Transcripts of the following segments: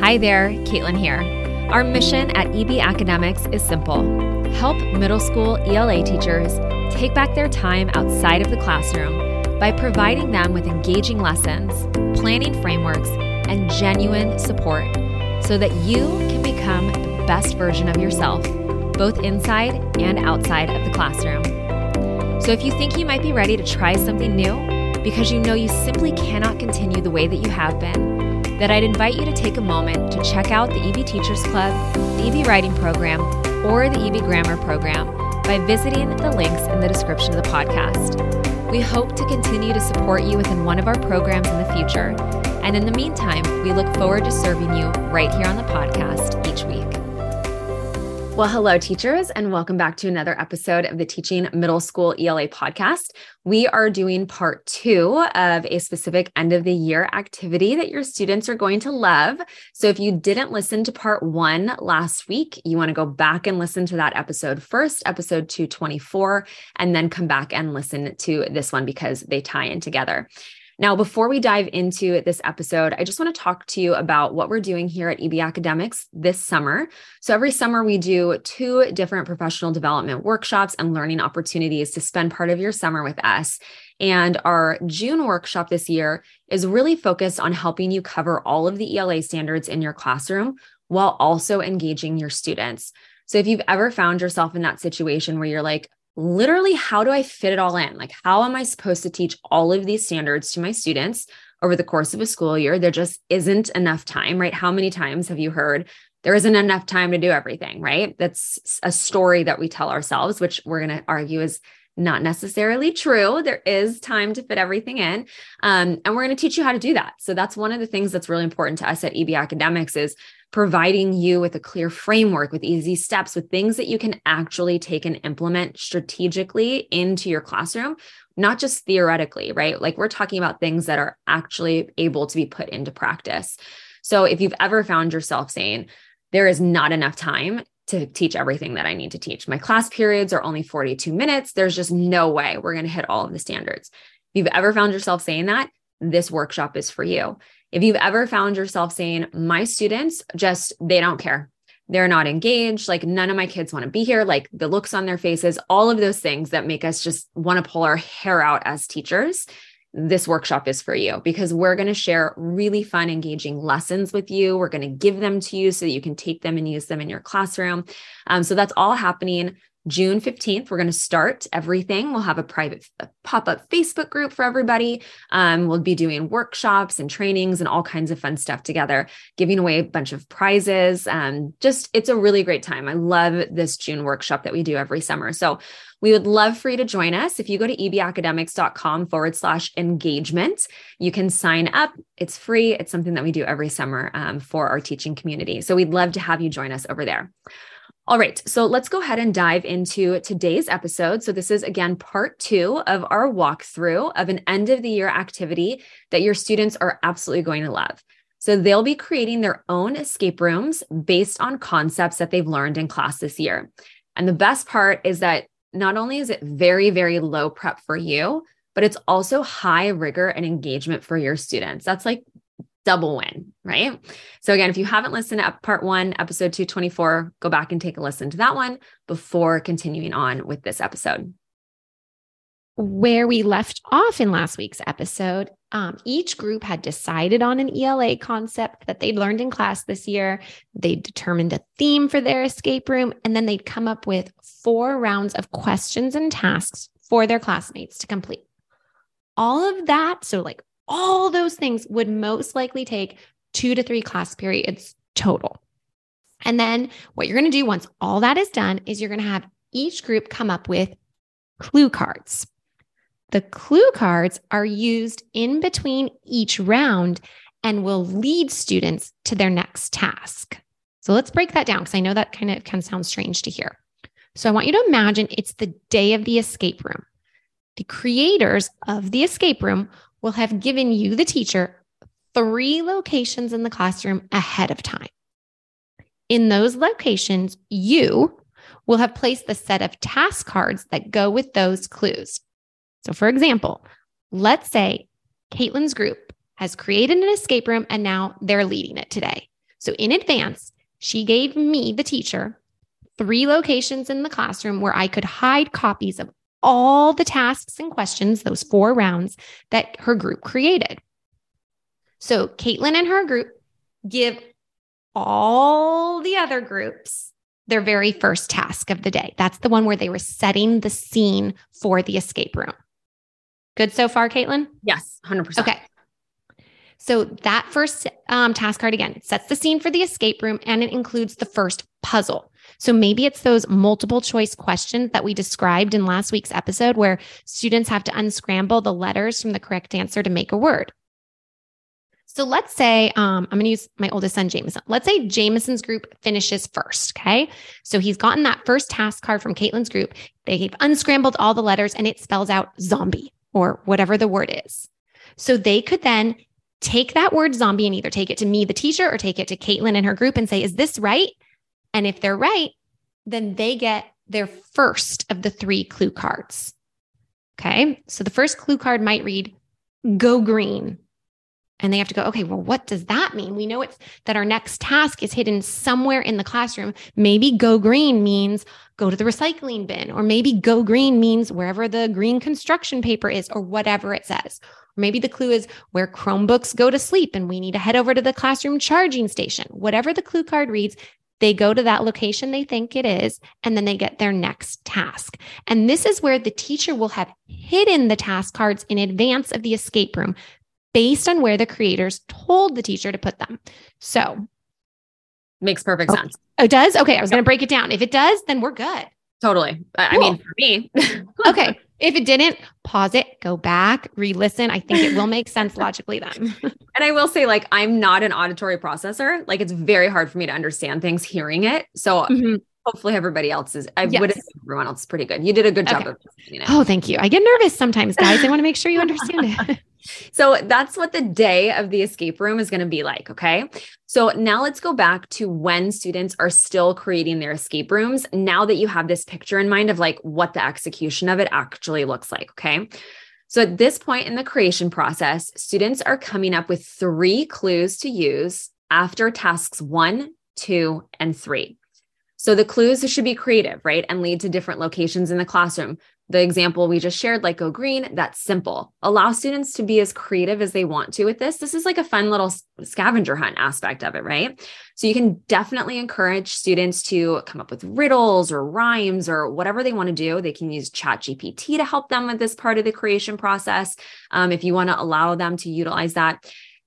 Hi there, Caitlin here. Our mission at EB Academics is simple. Help middle school ELA teachers take back their time outside of the classroom by providing them with engaging lessons, planning frameworks, and genuine support so that you can become the best version of yourself, both inside and outside of the classroom. So if you think you might be ready to try something new because you know you simply cannot continue the way that you have been, then I'd invite you to take a moment to check out the EB Teachers Club, the EB Writing Program, or the EB Grammar Program by visiting the links in the description of the podcast. We hope to continue to support you within one of our programs in the future. And in the meantime, we look forward to serving you right here on the podcast each week. Well, hello, teachers, and welcome back to another episode of the Teaching Middle School ELA podcast. We are doing part 2 of a specific end-of-the-year activity that your students are going to love. So if you didn't listen to part 1 last week, you want to go back and listen to that episode first, episode 224, and then come back and listen to this one because they tie in together. Now, before we dive into this episode, I just want to talk to you about what we're doing here at EB Academics this summer. So every summer we do 2 different professional development workshops and learning opportunities to spend part of your summer with us. And our June workshop this year is really focused on helping you cover all of the ELA standards in your classroom while also engaging your students. So if you've ever found yourself in that situation where you're like, literally, how do I fit it all in? Like, how am I supposed to teach all of these standards to my students over the course of a school year? There just isn't enough time, right? How many times have you heard there isn't enough time to do everything, right? That's a story that we tell ourselves, which we're going to argue is not necessarily true. There is time to fit everything in. And we're going to teach you how to do that. So that's one of the things that's really important to us at EB Academics is providing you with a clear framework, with easy steps, with things that you can actually take and implement strategically into your classroom, not just theoretically, right? Like we're talking about things that are actually able to be put into practice. So if you've ever found yourself saying, there is not enough time to teach everything that I need to teach. My class periods are only 42 minutes. There's just no way we're going to hit all of the standards. If you've ever found yourself saying that, this workshop is for you. If you've ever found yourself saying, my students just, they don't care. They're not engaged. Like none of my kids want to be here. Like the looks on their faces, all of those things that make us just want to pull our hair out as teachers. This workshop is for you because we're going to share really fun, engaging lessons with you. We're going to give them to you so that you can take them and use them in your classroom. So that's all happening June 15th. We're going to start everything. We'll have a private pop-up Facebook group for everybody. We'll be doing workshops and trainings and all kinds of fun stuff together, giving away a bunch of prizes. It's a really great time. I love this June workshop that we do every summer. So we would love for you to join us. If you go to ebacademics.com/engagement, you can sign up. It's free. It's something that we do every summer for our teaching community. So we'd love to have you join us over there. All right, so let's go ahead and dive into today's episode. So this is, again, part 2 of our walkthrough of an end-of-the-year activity that your students are absolutely going to love. So they'll be creating their own escape rooms based on concepts that they've learned in class this year. And the best part is that not only is it very, very low prep for you, but it's also high rigor and engagement for your students. That's like double win, right? So again, if you haven't listened to part 1, episode 224, go back and take a listen to that one before continuing on with this episode. Where we left off in last week's episode, each group had decided on an ELA concept that they'd learned in class this year. They determined a theme for their escape room, and then they'd come up with 4 rounds of questions and tasks for their classmates to complete. All of that, so like all those things would most likely take 2 to 3 class periods total. And then what you're going to do once all that is done is you're going to have each group come up with clue cards. The clue cards are used in between each round and will lead students to their next task. So let's break that down because I know that kind of sounds strange to hear. So I want you to imagine it's the day of the escape room. The creators of the escape room will have given you, the teacher, 3 locations in the classroom ahead of time. In those locations, you will have placed the set of task cards that go with those clues. So for example, let's say Caitlin's group has created an escape room and now they're leading it today. So in advance, she gave me, the teacher, 3 locations in the classroom where I could hide copies of all the tasks and questions, those 4 rounds that her group created. So Caitlin and her group give all the other groups their very first task of the day. That's the one where they were setting the scene for the escape room. Good so far, Caitlin? Yes, 100%. Okay. So that first task card, again, it sets the scene for the escape room and it includes the first puzzle. So maybe it's those multiple choice questions that we described in last week's episode where students have to unscramble the letters from the correct answer to make a word. So let's say, I'm going to use my oldest son, Jameson. Let's say Jameson's group finishes first, okay? So he's gotten that first task card from Caitlin's group. They've unscrambled all the letters and it spells out zombie or whatever the word is. So they could then take that word zombie and either take it to me, the teacher, or take it to Caitlin and her group and say, is this right? And if they're right, then they get their first of the 3 clue cards, okay? So the first clue card might read, go green. And they have to go, okay, well, what does that mean? We know it's that our next task is hidden somewhere in the classroom. Maybe go green means go to the recycling bin, or maybe go green means wherever the green construction paper is, or whatever it says. Or maybe the clue is where Chromebooks go to sleep and we need to head over to the classroom charging station. Whatever the clue card reads, they go to that location they think it is, and then they get their next task. And this is where the teacher will have hidden the task cards in advance of the escape room, based on where the creators told the teacher to put them. So. Makes perfect sense. Oh, it does? Okay. I was going to break it down. If it does, then we're good. Totally. I mean, for me. Okay. If it didn't, pause it, go back, re-listen. I think it will make sense logically then. And I will say, like, I'm not an auditory processor. Like, it's very hard for me to understand things hearing it. So hopefully everybody else is, I would assume everyone else is pretty good. You did a good job of understanding it. Oh, thank you. I get nervous sometimes, guys. I want to make sure you understand it. So that's what the day of the escape room is going to be like. Okay. So now let's go back to when students are still creating their escape rooms. Now that you have this picture in mind of like what the execution of it actually looks like. Okay. So at this point in the creation process, students are coming up with 3 clues to use after tasks 1, 2, and 3. So the clues should be creative, right? And lead to different locations in the classroom. The example we just shared, like go green, that's simple. Allow students to be as creative as they want to with this. This is like a fun little scavenger hunt aspect of it, right? So you can definitely encourage students to come up with riddles or rhymes or whatever they want to do. They can use ChatGPT to help them with this part of the creation process, if you want to allow them to utilize that.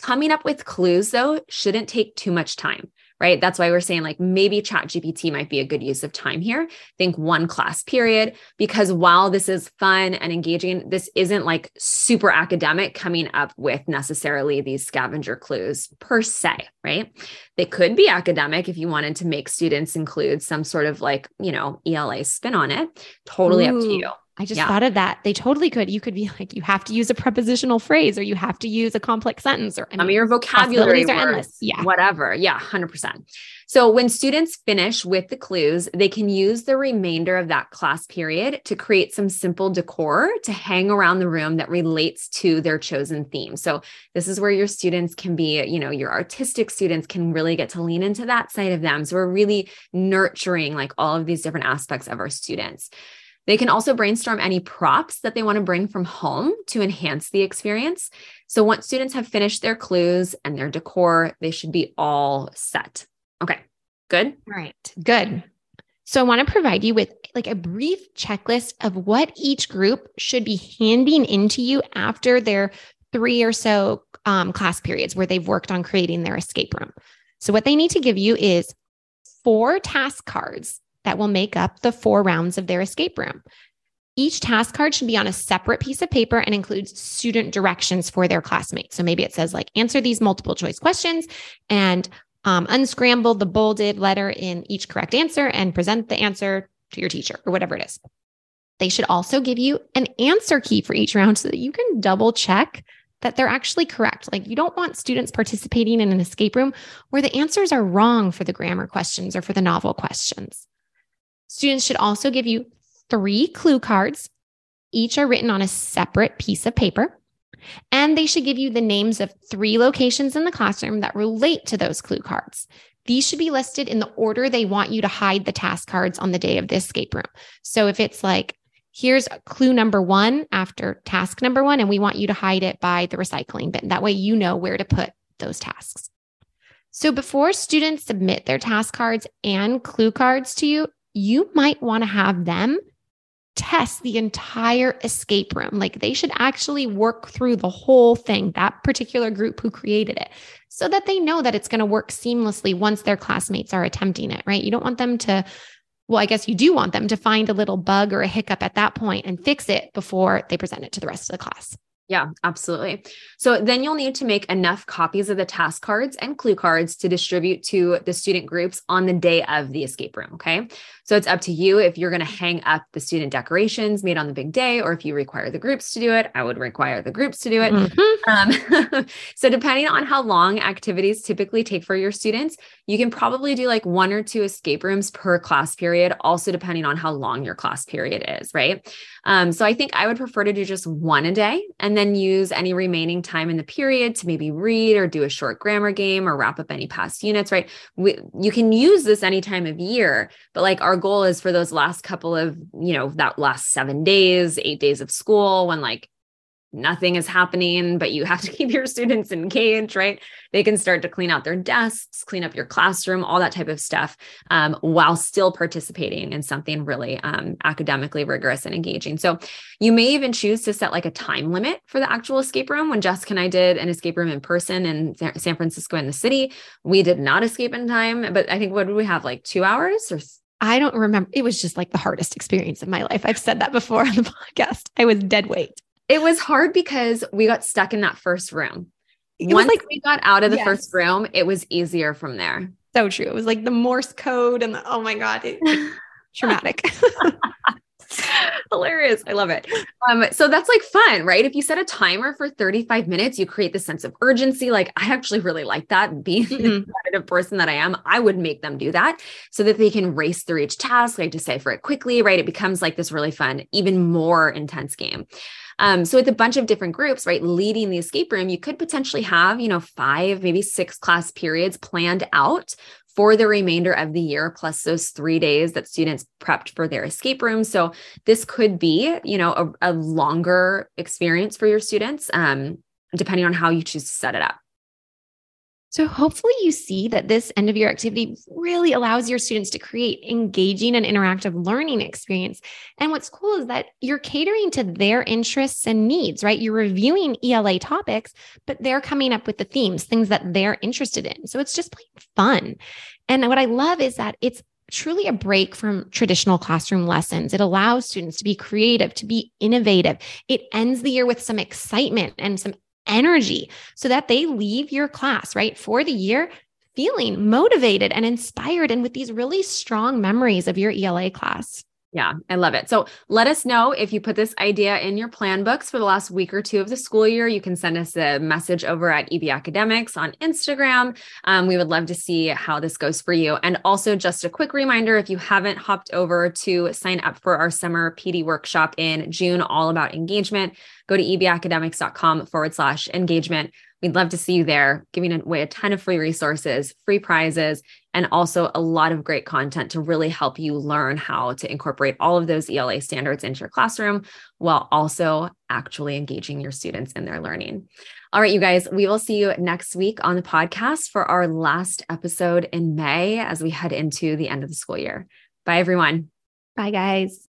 Coming up with clues, though, shouldn't take too much time. Right? That's why we're saying like maybe ChatGPT might be a good use of time here. Think 1 class period, because while this is fun and engaging, this isn't like super academic coming up with necessarily these scavenger clues per se, right? They could be academic if you wanted to make students include some sort of like, you know, ELA spin on it. Totally up to you. I just thought of that. They totally could. You could be like, you have to use a prepositional phrase, or you have to use a complex sentence, or I mean, your vocabulary are endless. Yeah. Whatever. Yeah. 100%. So when students finish with the clues, they can use the remainder of that class period to create some simple decor to hang around the room that relates to their chosen theme. So this is where your students can be, you know, your artistic students can really get to lean into that side of them. So we're really nurturing like all of these different aspects of our students. They can also brainstorm any props that they want to bring from home to enhance the experience. So once students have finished their clues and their decor, they should be all set. Okay, good? All right, good. So I want to provide you with like a brief checklist of what each group should be handing into you after their 3 or so class periods where they've worked on creating their escape room. So what they need to give you is 4 task cards that will make up the 4 rounds of their escape room. Each task card should be on a separate piece of paper and includes student directions for their classmates. So maybe it says like, answer these multiple choice questions and unscramble the bolded letter in each correct answer and present the answer to your teacher or whatever it is. They should also give you an answer key for each round so that you can double check that they're actually correct. Like you don't want students participating in an escape room where the answers are wrong for the grammar questions or for the novel questions. Students should also give you 3 clue cards. Each are written on a separate piece of paper. And they should give you the names of 3 locations in the classroom that relate to those clue cards. These should be listed in the order they want you to hide the task cards on the day of the escape room. So if it's like, here's clue number 1 after task number 1, and we want you to hide it by the recycling bin. That way you know where to put those tasks. So before students submit their task cards and clue cards to you, you might want to have them test the entire escape room. Like they should actually work through the whole thing, that particular group who created it, so that they know that it's going to work seamlessly once their classmates are attempting it, right? You don't want them to, well, I guess you do want them to find a little bug or a hiccup at that point and fix it before they present it to the rest of the class. Yeah, absolutely. So then you'll need to make enough copies of the task cards and clue cards to distribute to the student groups on the day of the escape room. Okay. So it's up to you if you're going to hang up the student decorations made on the big day, or if you require the groups to do it. I would require the groups to do it. Mm-hmm. So depending on how long activities typically take for your students, you can probably do like 1 or 2 escape rooms per class period, also depending on how long your class period is, right? So I think I would prefer to do just 1 a day, and then use any remaining time in the period to maybe read or do a short grammar game or wrap up any past units, right? You can use this any time of year, but like our goal is for those last couple of, that last 7 days, 8 days of school when like nothing is happening, but you have to keep your students engaged, right? They can start to clean out their desks, clean up your classroom, all that type of stuff, while still participating in something really academically rigorous and engaging. So you may even choose to set like a time limit for the actual escape room. When Jessica and I did an escape room in person in San Francisco in the city, we did not escape in time, but I think what did we have, like 2 hours or I don't remember. It was just like the hardest experience of my life. I've said that before on the podcast. I was dead weight. It was hard because we got stuck in that first room. Once we got out of the first room, it was easier from there. So true. It was like the Morse code and oh my God, it traumatic. Hilarious. I love it. So that's like fun, right? If you set a timer for 35 minutes, you create this sense of urgency. Like I actually really like that. Being the competitive person that I am, I would make them do that so that they can race through each task. Like decipher it quickly, right? It becomes like this really fun, even more intense game. So with a bunch of different groups, right, leading the escape room, you could potentially have, 5, maybe 6 class periods planned out for the remainder of the year, plus those 3 days that students prepped for their escape room. So this could be, a longer experience for your students, depending on how you choose to set it up. So hopefully you see that this end of year activity really allows your students to create engaging and interactive learning experience. And what's cool is that you're catering to their interests and needs, right? You're reviewing ELA topics, but they're coming up with the themes, things that they're interested in. So it's just plain fun. And what I love is that it's truly a break from traditional classroom lessons. It allows students to be creative, to be innovative. It ends the year with some excitement and some energy so that they leave your class, right, for the year feeling motivated and inspired and with these really strong memories of your ELA class. Yeah, I love it. So let us know if you put this idea in your plan books for the last week or two of the school year. You can send us a message over at EB Academics on Instagram. We would love to see how this goes for you. And also just a quick reminder, if you haven't hopped over to sign up for our summer PD workshop in June, all about engagement, go to ebacademics.com/engagement. We'd love to see you there, giving away a ton of free resources, free prizes, and also a lot of great content to really help you learn how to incorporate all of those ELA standards into your classroom while also actually engaging your students in their learning. All right, you guys, we will see you next week on the podcast for our last episode in May as we head into the end of the school year. Bye, everyone. Bye, guys.